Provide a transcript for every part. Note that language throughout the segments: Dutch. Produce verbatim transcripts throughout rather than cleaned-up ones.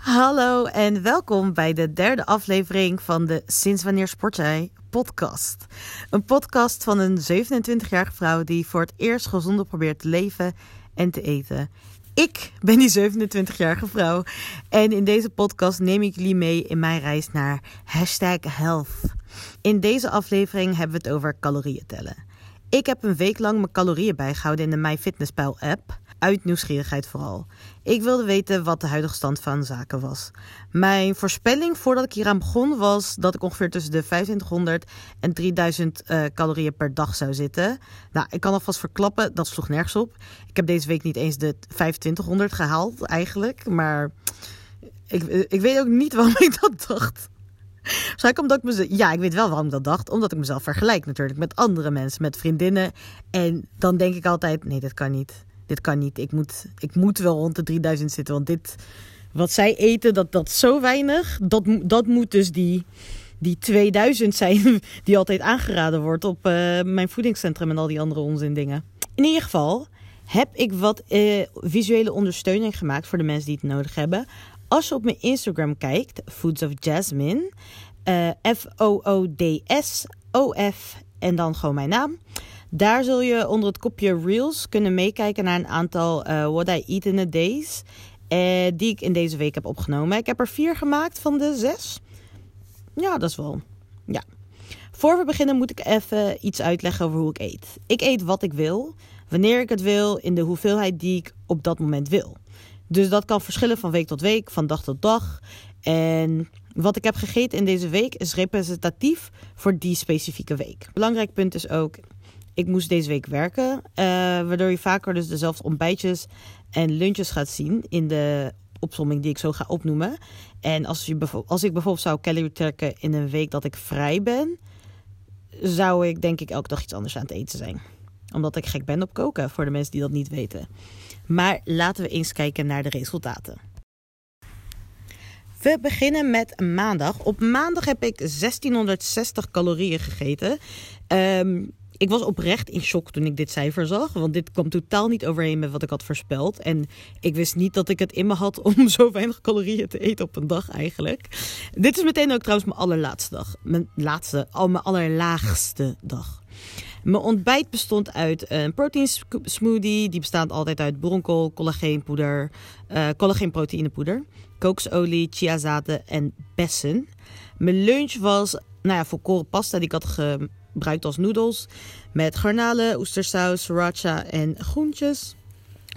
Hallo en welkom bij de derde aflevering van de Sinds Wanneer Sport jij podcast. Een podcast van een zevenentwintigjarige vrouw die voor het eerst gezonder probeert te leven en te eten. Ik ben die zevenentwintigjarige vrouw en in deze podcast neem ik jullie mee in mijn reis naar hashtag health. In deze aflevering hebben we het over calorieën tellen. Ik heb een week lang mijn calorieën bijgehouden in de MyFitnessPal app. Uit nieuwsgierigheid vooral. Ik wilde weten wat de huidige stand van zaken was. Mijn voorspelling voordat ik hieraan begon was dat ik ongeveer tussen de vijfentwintighonderd en drieduizend uh, calorieën per dag zou zitten. Nou, ik kan alvast verklappen, dat sloeg nergens op. Ik heb deze week niet eens de vijfentwintighonderd gehaald eigenlijk. Maar ik, ik weet ook niet waarom ik dat dacht. Waarschijnlijk omdat ik mezelf... Ja, ik weet wel waarom ik dat dacht. Omdat ik mezelf vergelijk natuurlijk met andere mensen, met vriendinnen. En dan denk ik altijd, nee, dat kan niet. Dit kan niet. Ik moet, ik moet wel rond de drieduizend zitten. Want dit, wat zij eten, dat dat zo weinig. Dat, dat moet dus die, die tweeduizend zijn die altijd aangeraden wordt op uh, mijn voedingscentrum en al die andere onzin dingen. In ieder geval heb ik wat uh, visuele ondersteuning gemaakt voor de mensen die het nodig hebben. Als je op mijn Instagram kijkt, Foods of Jasmine, uh, F O O D S O F en dan gewoon mijn naam. Daar zul je onder het kopje Reels kunnen meekijken naar een aantal uh, What I Eat in a Days. Uh, die ik in deze week heb opgenomen. Ik heb er vier gemaakt van de zes. Ja, dat is wel... Ja. Voor we beginnen moet ik even iets uitleggen over hoe ik eet. Ik eet wat ik wil, wanneer ik het wil, in de hoeveelheid die ik op dat moment wil. Dus dat kan verschillen van week tot week, van dag tot dag. En... wat ik heb gegeten in deze week is representatief voor die specifieke week. Belangrijk punt is ook, ik moest deze week werken. Uh, waardoor je vaker dus dezelfde ontbijtjes en lunches gaat zien in de opsomming die ik zo ga opnoemen. En als, je, als ik bijvoorbeeld zou calorie trekken in een week dat ik vrij ben, zou ik denk ik elke dag iets anders aan het eten zijn. Omdat ik gek ben op koken, voor de mensen die dat niet weten. Maar laten we eens kijken naar de resultaten. We beginnen met maandag. Op maandag heb ik zestienhonderdzestig calorieën gegeten. Um, ik was oprecht in shock toen ik dit cijfer zag. Want dit kwam totaal niet overeen met wat ik had voorspeld. En ik wist niet dat ik het in me had om zo weinig calorieën te eten op een dag eigenlijk. Dit is meteen ook trouwens mijn allerlaatste dag. Mijn laatste, al mijn allerlaagste dag. Mijn ontbijt bestond uit een protein smoothie. Die bestaat altijd uit bronkool, collageenpoeder, uh, collageenproteïnepoeder, koksolie, chiazaden en bessen. Mijn lunch was nou ja, volkoren pasta die ik had gebruikt als noedels. Met garnalen, oestersaus, sriracha en groentjes.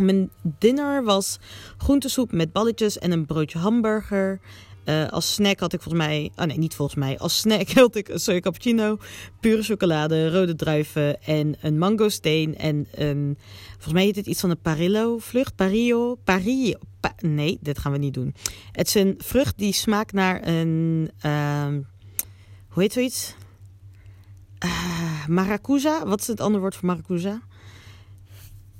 Mijn diner was groentesoep met balletjes en een broodje hamburger. Uh, als snack had ik volgens mij... Oh nee, niet volgens mij. Als snack had ik een soja cappuccino, pure chocolade, rode druiven en een mangosteen. En een, volgens mij heet het iets van een Parillo-vlucht. Parillo? Parillo? Pa- nee, dit gaan we niet doen. Het is een vrucht die smaakt naar een... Uh, hoe heet zoiets? Uh, maracuja? Wat is het andere woord voor maracuja?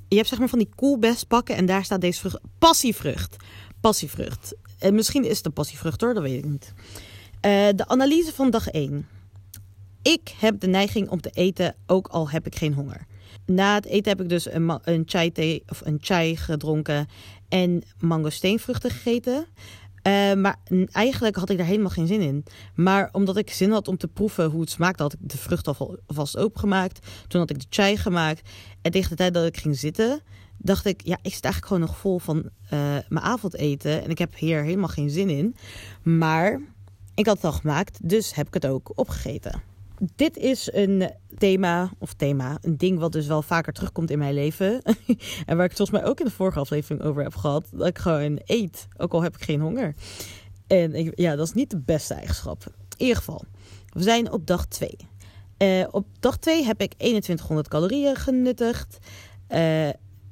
Je hebt zeg maar van die koelbes pakken en daar staat deze vrucht. Passievrucht. Passievrucht. En misschien is het een passievrucht hoor, dat weet ik niet. Uh, de analyse van dag één. Ik heb de neiging om te eten, ook al heb ik geen honger. Na het eten heb ik dus een, ma- een, chai, thee, of een chai gedronken en mangosteenvruchten gegeten. Uh, maar eigenlijk had ik daar helemaal geen zin in. Maar omdat ik zin had om te proeven hoe het smaakte, had ik de vrucht alvast opengemaakt. Toen had ik de chai gemaakt. En tegen de tijd dat ik ging zitten, dacht ik, ja, ik zit eigenlijk gewoon nog vol van uh, mijn avondeten. En ik heb hier helemaal geen zin in. Maar ik had het al gemaakt, dus heb ik het ook opgegeten. Dit is een thema, of thema, een ding wat dus wel vaker terugkomt in mijn leven. En waar ik het volgens mij ook in de vorige aflevering over heb gehad. Dat ik gewoon eet, ook al heb ik geen honger. En ik, ja, dat is niet de beste eigenschap. In ieder geval, we zijn op dag twee. Uh, op dag twee heb ik eenentwintighonderd calorieën genuttigd. Uh,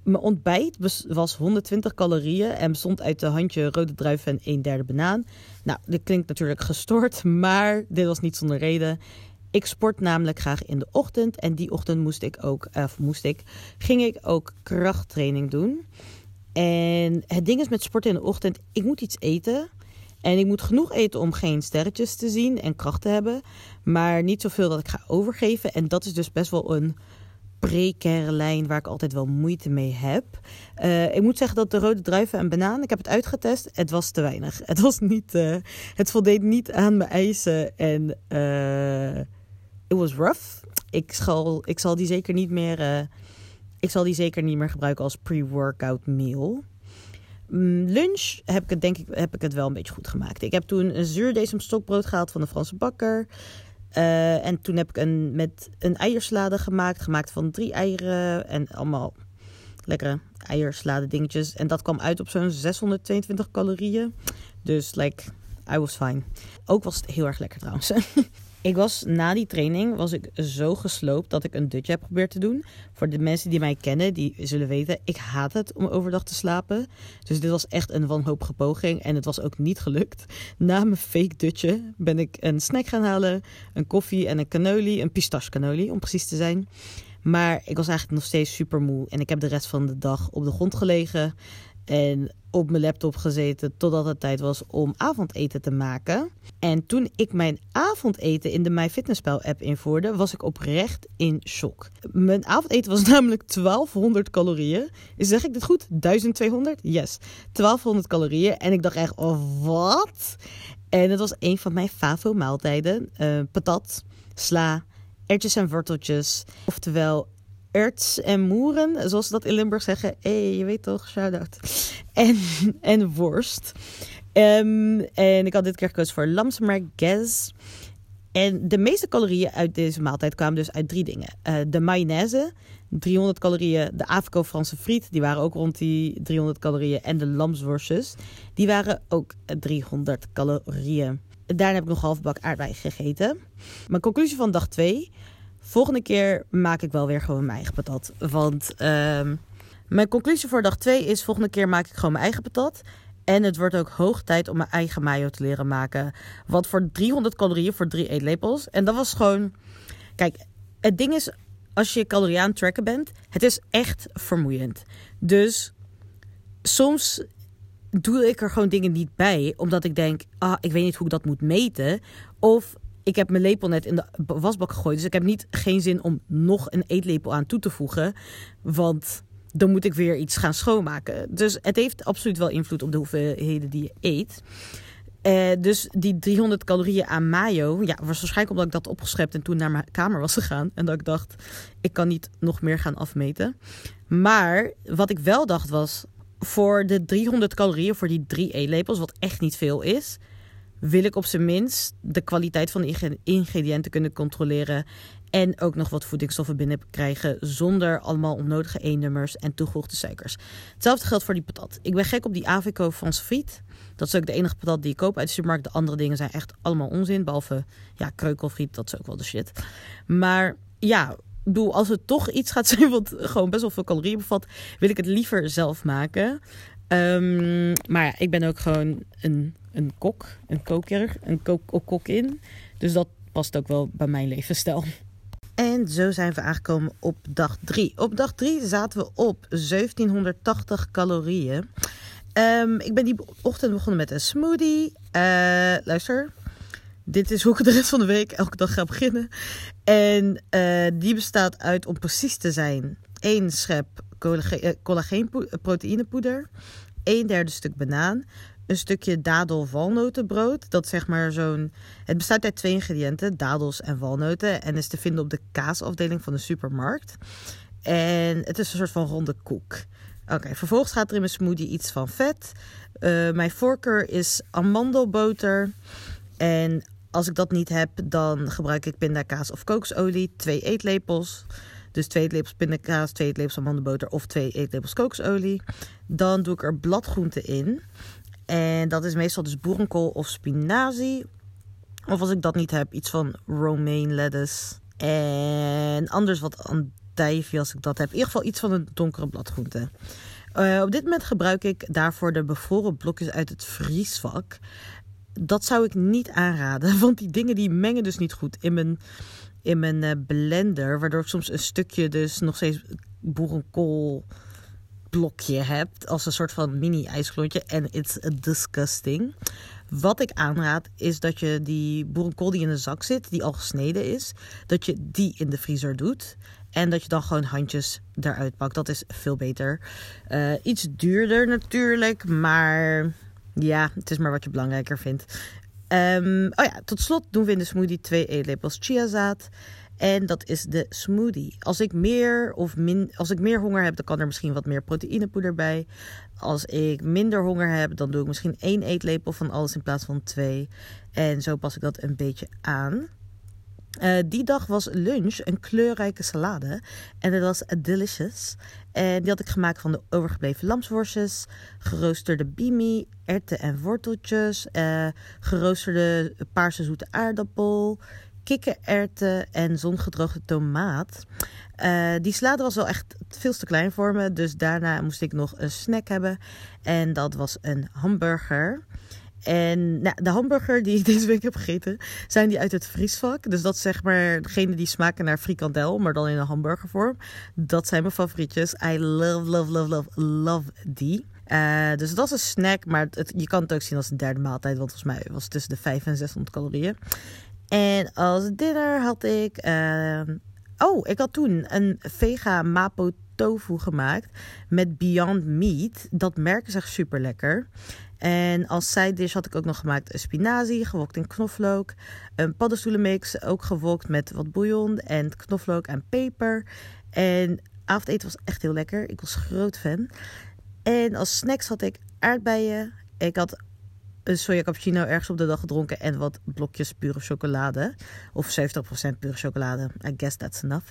Mijn ontbijt was honderdtwintig calorieën en bestond uit een handje rode druiven en een derde banaan. Nou, dit klinkt natuurlijk gestoord, maar dit was niet zonder reden. Ik sport namelijk graag in de ochtend en die ochtend moest ik ook, of moest ik, ging ik ook krachttraining doen. En het ding is met sporten in de ochtend, ik moet iets eten. En ik moet genoeg eten om geen sterretjes te zien en kracht te hebben. Maar niet zoveel dat ik ga overgeven en dat is dus best wel een... precaire lijn waar ik altijd wel moeite mee heb. Uh, ik moet zeggen dat de rode druiven en banaan, ik heb het uitgetest, het was te weinig. Het was niet, uh, het voldeed niet aan mijn eisen en uh, it was rough. Ik zal, ik zal die zeker niet meer, uh, ik zal die zeker niet meer gebruiken als pre-workout meal. Lunch heb ik het denk ik heb ik het wel een beetje goed gemaakt. Ik heb toen een zuurdesemstokbrood gehaald van de Franse bakker. Uh, en toen heb ik een, met een eiersalade gemaakt. Gemaakt van drie eieren. En allemaal lekkere eiersalade dingetjes. En dat kwam uit op zo'n zeshonderdtweeëntwintig calorieën. Dus like, I was fine. Ook was het heel erg lekker trouwens. Ik was na die training was ik zo gesloopt dat ik een dutje heb geprobeerd te doen. Voor de mensen die mij kennen, die zullen weten, ik haat het om overdag te slapen. Dus dit was echt een wanhopige poging en het was ook niet gelukt. Na mijn fake dutje ben ik een snack gaan halen, een koffie en een cannoli, een pistache cannoli om precies te zijn. Maar ik was eigenlijk nog steeds super moe en ik heb de rest van de dag op de grond gelegen en op mijn laptop gezeten totdat het tijd was om avondeten te maken. En toen ik mijn avondeten in de MyFitnessPal app invoerde, was ik oprecht in shock. Mijn avondeten was namelijk twaalfhonderd calorieën. Zeg ik dit goed? twaalfhonderd? Yes. twaalfhonderd calorieën. En ik dacht echt, oh wat? En het was een van mijn favo maaltijden. Uh, patat, sla, erwtjes en worteltjes. Oftewel erts en moeren, zoals ze dat in Limburg zeggen. Hé, hey, je weet toch, shout-out. En, en worst. Um, en ik had dit keer gekozen voor lamsmerguez. En de meeste calorieën uit deze maaltijd kwamen dus uit drie dingen. Uh, de mayonaise, driehonderd calorieën. De Afrika Franse friet, die waren ook rond die driehonderd calorieën. En de lamsworstjes, die waren ook driehonderd calorieën. Daarna heb ik nog halfbak aardbei gegeten. Mijn conclusie van dag twee... Volgende keer maak ik wel weer gewoon mijn eigen patat. Want uh, mijn conclusie voor dag twee is... volgende keer maak ik gewoon mijn eigen patat. En het wordt ook hoog tijd om mijn eigen mayo te leren maken. Want voor driehonderd calorieën voor drie eetlepels. En dat was gewoon... Kijk, het ding is... Als je calorieën aan het tracken bent... Het is echt vermoeiend. Dus soms... doe ik er gewoon dingen niet bij. Omdat ik denk... ah, ik weet niet hoe ik dat moet meten. Of... ik heb mijn lepel net in de wasbak gegooid. Dus ik heb niet geen zin om nog een eetlepel aan toe te voegen. Want dan moet ik weer iets gaan schoonmaken. Dus het heeft absoluut wel invloed op de hoeveelheden die je eet. Uh, dus die driehonderd calorieën aan mayo. Ja, was waarschijnlijk omdat ik dat opgeschept en toen naar mijn kamer was gegaan. En dat ik dacht, ik kan niet nog meer gaan afmeten. Maar wat ik wel dacht was... voor de driehonderd calorieën, voor die drie eetlepels, wat echt niet veel is... wil ik op zijn minst de kwaliteit van de ingrediënten kunnen controleren... en ook nog wat voedingsstoffen binnen krijgen... zonder allemaal onnodige E-nummers en toegevoegde suikers. Hetzelfde geldt voor die patat. Ik ben gek op die Aveco Franse friet. Dat is ook de enige patat die ik koop uit de supermarkt. De andere dingen zijn echt allemaal onzin. Behalve ja, kreukelfriet, dat is ook wel de shit. Maar ja, bedoel, als het toch iets gaat zijn wat gewoon best wel veel calorieën bevat... wil ik het liever zelf maken. Um, maar ja, ik ben ook gewoon een... Een kok, een koker, een kok, kok in. Dus dat past ook wel bij mijn levensstijl. En zo zijn we aangekomen op dag drie. Op dag drie zaten we op zeventienhonderdtachtig calorieën. Um, ik ben die ochtend begonnen met een smoothie. Uh, luister, dit is hoe ik de rest van de week elke dag ga beginnen. En uh, die bestaat uit, om precies te zijn, één schep collageenproteïnepoeder, één derde stuk banaan, een stukje dadel-walnotenbrood. Dat zeg maar zo'n... Het bestaat uit twee ingrediënten. Dadels en walnoten. En is te vinden op de kaasafdeling van de supermarkt. En het is een soort van ronde koek. Oké, okay, vervolgens gaat er in mijn smoothie iets van vet. Uh, mijn voorkeur is amandelboter. En als ik dat niet heb, dan gebruik ik pindakaas of kokosolie. Twee eetlepels. Dus twee eetlepels pindakaas, twee eetlepels amandelboter... of twee eetlepels kokosolie. Dan doe ik er bladgroenten in... En dat is meestal dus boerenkool of spinazie. Of als ik dat niet heb, iets van romaine lettuce. En anders wat andijvie als ik dat heb. In ieder geval iets van een donkere bladgroente. Uh, op dit moment gebruik ik daarvoor de bevroren blokjes uit het vriesvak. Dat zou ik niet aanraden. Want die dingen die mengen dus niet goed in mijn, in mijn blender. Waardoor ik soms een stukje dus nog steeds boerenkool... blokje hebt als een soort van mini ijsklontje en it's disgusting. Wat ik aanraad is dat je die boerenkool die in de zak zit, die al gesneden is, dat je die in de vriezer doet En dat je dan gewoon handjes eruit pakt. Dat is veel beter. Uh, iets duurder natuurlijk. Maar ja, het is maar wat je belangrijker vindt. Um, oh ja, tot slot doen we in de smoothie twee eetlepels chiazaad. En dat is de smoothie. Als ik meer of min, als ik meer honger heb, dan kan er misschien wat meer proteïnepoeder bij. Als ik minder honger heb, dan doe ik misschien één eetlepel van alles in plaats van twee. En zo pas ik dat een beetje aan. Uh, die dag was lunch een kleurrijke salade. En dat was delicious. En die had ik gemaakt van de overgebleven lamsworstjes. Geroosterde bimi, erwten en worteltjes. Uh, geroosterde paarse zoete aardappel. Kikkererwten en zongedroogde tomaat. Uh, die salade was wel echt veel te klein voor me. Dus daarna moest ik nog een snack hebben. En dat was een hamburger. En nou, de hamburger die ik deze week heb gegeten, zijn die uit het vriesvak. Dus dat is zeg maar degene die smaken naar frikandel, maar dan in een hamburgervorm. Dat zijn mijn favorietjes. I love, love, love, love, love die. Uh, dus dat is een snack, maar het, je kan het ook zien als een derde maaltijd. Want volgens mij was het tussen de vijfhonderd en zeshonderd calorieën. En als dinner had ik... Uh, oh, ik had toen een Vega Mapo Tofu gemaakt met Beyond Meat. Dat merk is echt super lekker. En als side dish had ik ook nog gemaakt een spinazie, gewokt in knoflook. Een paddenstoelenmix, ook gewokt met wat bouillon en knoflook en peper. En avondeten was echt heel lekker. Ik was groot fan. En als snacks had ik aardbeien. Ik had een soja cappuccino ergens op de dag gedronken en wat blokjes pure chocolade. Of zeventig procent pure chocolade. I guess that's enough.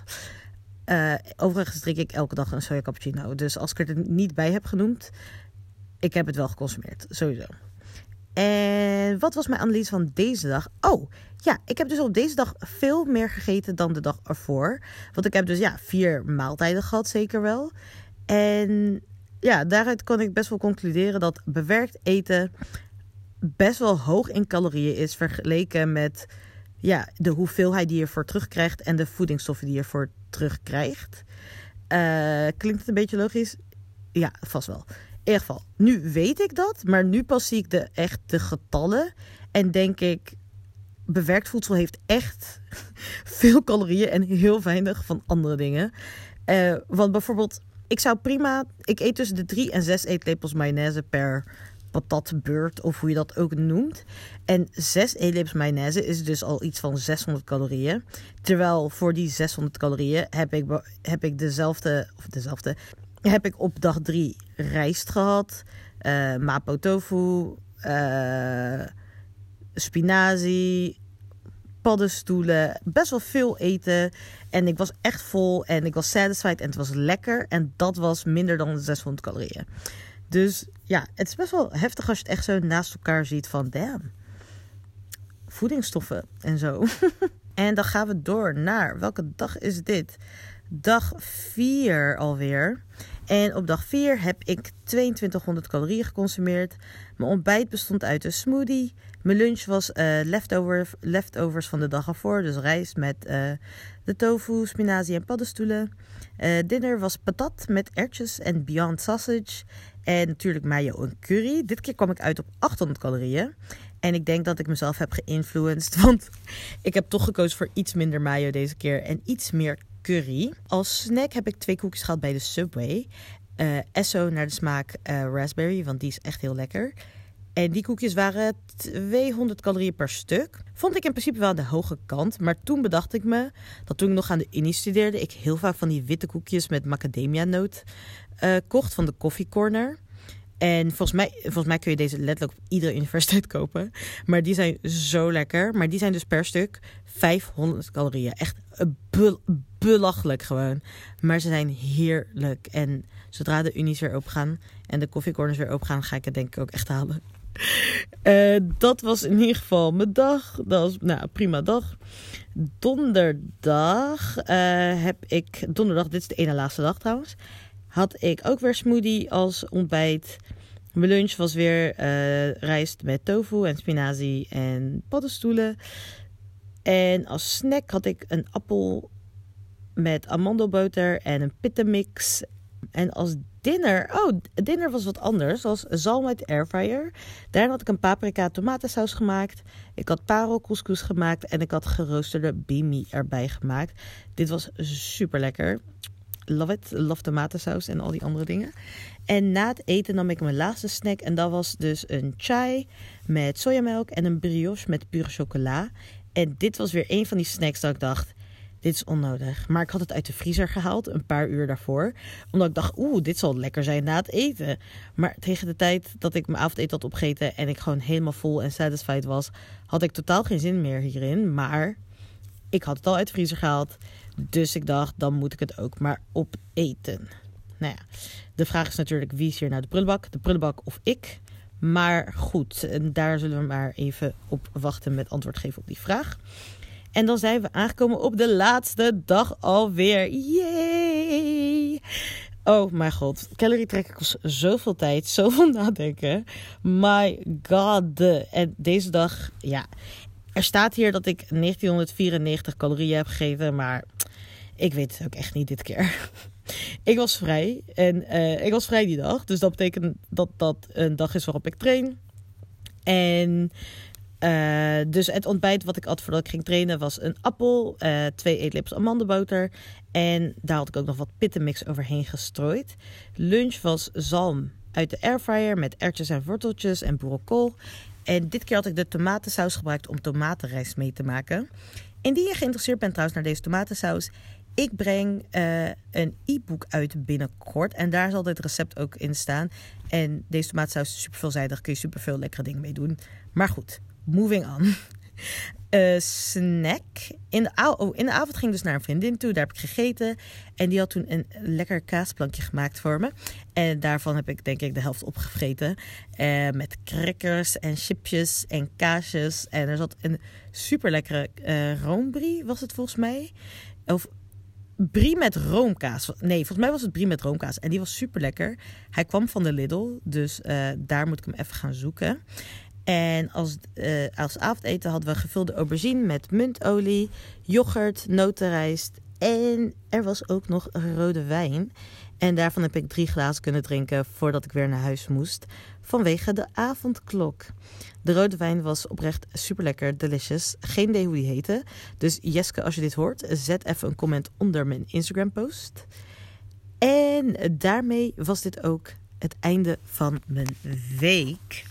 Uh, overigens drink ik elke dag een soja cappuccino. Dus als ik er niet bij heb genoemd, ik heb het wel geconsumeerd, sowieso. En wat was mijn analyse van deze dag? Oh, ja, ik heb dus op deze dag veel meer gegeten dan de dag ervoor. Want ik heb dus ja, vier maaltijden gehad, zeker wel. En ja, daaruit kon ik best wel concluderen dat bewerkt eten best wel hoog in calorieën is vergeleken met ja, de hoeveelheid die je ervoor terugkrijgt en de voedingsstoffen die je ervoor terugkrijgt. Uh, klinkt het een beetje logisch? Ja, vast wel. In ieder geval, nu weet ik dat, maar nu pas zie ik de, echt de getallen en denk ik, bewerkt voedsel heeft echt veel calorieën en heel weinig van andere dingen. Uh, want bijvoorbeeld, ik zou prima, ik eet tussen de drie en zes eetlepels mayonaise per patatbeurt of hoe je dat ook noemt. En zes eetlepels mayonaise is dus al iets van zeshonderd calorieën. Terwijl voor die zeshonderd calorieën heb ik, heb ik dezelfde, of dezelfde... heb ik op dag drie rijst gehad, uh, mapo tofu, uh, spinazie, paddenstoelen, best wel veel eten. En ik was echt vol en ik was satisfied en het was lekker. En dat was minder dan zeshonderd calorieën. Dus ja, het is best wel heftig als je het echt zo naast elkaar ziet van damn, voedingsstoffen en zo. En dan gaan we door naar, welke dag is dit? Dag vier alweer. En op dag vier heb ik tweeëntwintighonderd calorieën geconsumeerd. Mijn ontbijt bestond uit een smoothie. Mijn lunch was uh, leftover, leftovers van de dag ervoor. Dus rijst met uh, de tofu, spinazie en paddenstoelen. Uh, dinner was patat met erwtjes en Beyond Sausage. En natuurlijk mayo en curry. Dit keer kwam ik uit op achthonderd calorieën. En ik denk dat ik mezelf heb geïnfluenced. Want ik heb toch gekozen voor iets minder mayo deze keer. En iets meer curry. Als snack heb ik twee koekjes gehad bij de Subway. Uh, Esso naar de smaak uh, raspberry, want die is echt heel lekker. En die koekjes waren tweehonderd calorieën per stuk. Vond ik in principe wel aan de hoge kant. Maar toen bedacht ik me dat toen ik nog aan de Unie studeerde, ik heel vaak van die witte koekjes met macadamianoot uh, kocht van de Coffee Corner. En volgens mij, volgens mij kun je deze letterlijk op iedere universiteit kopen. Maar die zijn zo lekker. Maar die zijn dus per stuk vijfhonderd calorieën. Echt bel- belachelijk gewoon. Maar ze zijn heerlijk. En zodra de unies weer opengaan en de koffiecorners weer opengaan, ga ik het denk ik ook echt halen. Uh, dat was in ieder geval mijn dag. Dat was nou, prima dag. Donderdag uh, heb ik... Donderdag, dit is de ene laatste dag trouwens. Had ik ook weer smoothie als ontbijt. Mijn lunch was weer uh, rijst met tofu en spinazie en paddenstoelen. En als snack had ik een appel met amandelboter en een pittenmix. En als Dinner, oh, dinner was wat anders. Dat was zalm uit de airfryer. Daarna had ik een paprika tomatensaus gemaakt. Ik had parelcouscous gemaakt. En ik had geroosterde bimi erbij gemaakt. Dit was super lekker. Love it. Love tomatensaus en al die andere dingen. En na het eten nam ik mijn laatste snack. En dat was dus een chai met sojamelk en een brioche met pure chocola. En dit was weer een van die snacks dat ik dacht... Dit is onnodig. Maar ik had het uit de vriezer gehaald een paar uur daarvoor. Omdat ik dacht, oeh, dit zal lekker zijn na het eten. Maar tegen de tijd dat ik mijn avondeten had opgegeten... en ik gewoon helemaal vol en satisfied was... had ik totaal geen zin meer hierin. Maar ik had het al uit de vriezer gehaald. Dus ik dacht, dan moet ik het ook maar opeten. Nou ja, de vraag is natuurlijk wie is hier naar de prullenbak? De prullenbak of ik? Maar goed, daar zullen we maar even op wachten met antwoord geven op die vraag. En dan zijn we aangekomen op de laatste dag alweer. Yay! Oh mijn god. Calorie tracken kost zoveel tijd. Zoveel nadenken. My god. En deze dag, ja. Er staat hier dat ik negentienhonderdvierennegentig calorieën heb gegeten. Maar ik weet het ook echt niet dit keer. Ik was vrij. En uh, ik was vrij die dag. Dus dat betekent dat dat een dag is waarop ik train. En... Uh, dus het ontbijt wat ik at voordat ik ging trainen was een appel, uh, twee eetlepels amandelboter. En daar had ik ook nog wat pittenmix overheen gestrooid. Lunch was zalm uit de airfryer met erwtjes en worteltjes en boerenkool. En dit keer had ik de tomatensaus gebruikt om tomatenrijst mee te maken. Indien je geïnteresseerd bent trouwens naar deze tomatensaus... Ik breng uh, een e-book uit binnenkort. En daar zal dit recept ook in staan. En deze tomatensaus is super veelzijdig. Kun je super veel lekkere dingen mee doen. Maar goed, moving on. Uh, snack. In de, av- oh, in de avond ging ik dus naar een vriendin toe. Daar heb ik gegeten. En die had toen een lekker kaasplankje gemaakt voor me. En daarvan heb ik denk ik de helft opgevreten. Uh, met crackers en chipjes en kaasjes. En er zat een super lekkere uh, roombrie was het volgens mij. Of... Brie met roomkaas. Nee, volgens mij was het brie met roomkaas. En die was super lekker. Hij kwam van de Lidl. Dus uh, daar moet ik hem even gaan zoeken. En als, uh, als avondeten hadden we gevulde aubergine met muntolie, yoghurt, notenrijst. En er was ook nog rode wijn. En daarvan heb ik drie glazen kunnen drinken voordat ik weer naar huis moest. Vanwege de avondklok. De rode wijn was oprecht super lekker, delicious. Geen idee hoe die heette. Dus Jeske, als je dit hoort, zet even een comment onder mijn Instagram post. En daarmee was dit ook het einde van mijn week.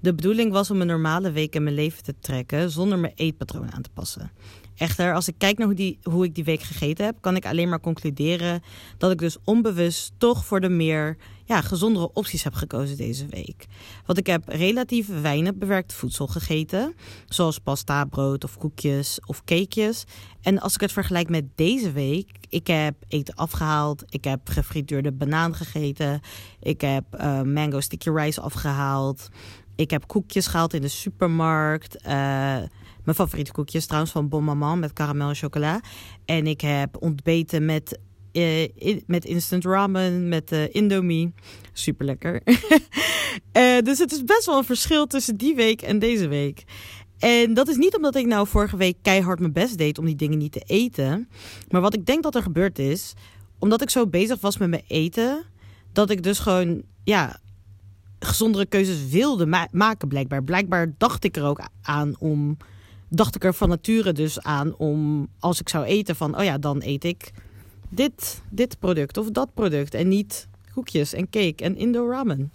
De bedoeling was om een normale week in mijn leven te trekken zonder mijn eetpatroon aan te passen. Echter, als ik kijk naar hoe, die, hoe ik die week gegeten heb, kan ik alleen maar concluderen dat ik dus onbewust toch voor de meer ja, gezondere opties heb gekozen deze week. Want ik heb relatief weinig bewerkt voedsel gegeten, zoals pasta, brood of koekjes of cakejes. En als ik het vergelijk met deze week, ik heb eten afgehaald, ik heb gefrituurde banaan gegeten, ik heb uh, mango sticky rice afgehaald, ik heb koekjes gehaald in de supermarkt... Uh, Mijn favoriete koekjes trouwens van Bon Maman met karamel en chocola. En ik heb ontbeten met, uh, in, met instant ramen, met uh, Indomie. Super lekker. uh, dus het is best wel een verschil tussen die week en deze week. En dat is niet omdat ik nou vorige week keihard mijn best deed om die dingen niet te eten. Maar wat ik denk dat er gebeurd is, omdat ik zo bezig was met mijn eten, dat ik dus gewoon... ja. gezondere keuzes wilde ma- maken blijkbaar. Blijkbaar dacht ik er ook aan om... dacht ik er van nature dus aan om... als ik zou eten van... oh ja, dan eet ik dit, dit product of dat product. En niet koekjes en cake en Indo-ramen.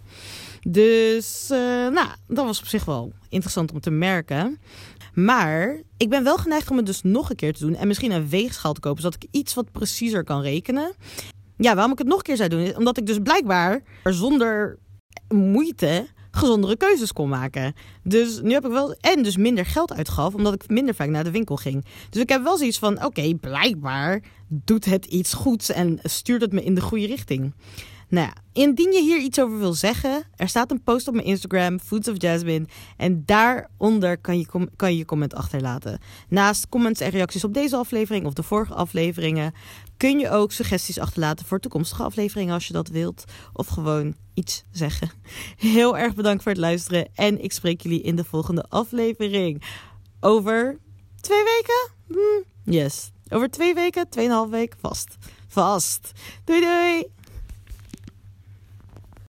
Dus uh, nou, dat was op zich wel interessant om te merken. Maar ik ben wel geneigd om het dus nog een keer te doen... en misschien een weegschaal te kopen... zodat ik iets wat preciezer kan rekenen. Ja, waarom ik het nog een keer zou doen... is omdat ik dus blijkbaar er zonder... moeite gezondere keuzes kon maken. Dus nu heb ik wel... En dus minder geld uitgaf, omdat ik minder vaak naar de winkel ging. Dus ik heb wel zoiets van... Oké, okay, blijkbaar doet het iets goeds en stuurt het me in de goede richting. Nou ja, indien je hier iets over wil zeggen... Er staat een post op mijn Instagram, Foods of Jasmine. En daaronder kan je com- kan je comment achterlaten. Naast comments en reacties op deze aflevering of de vorige afleveringen... kun je ook suggesties achterlaten voor toekomstige afleveringen als je dat wilt. Of gewoon iets zeggen. Heel erg bedankt voor het luisteren. En ik spreek jullie in de volgende aflevering. Over twee weken? Yes. Over twee weken, tweeënhalf week vast. Vast. Doei doei!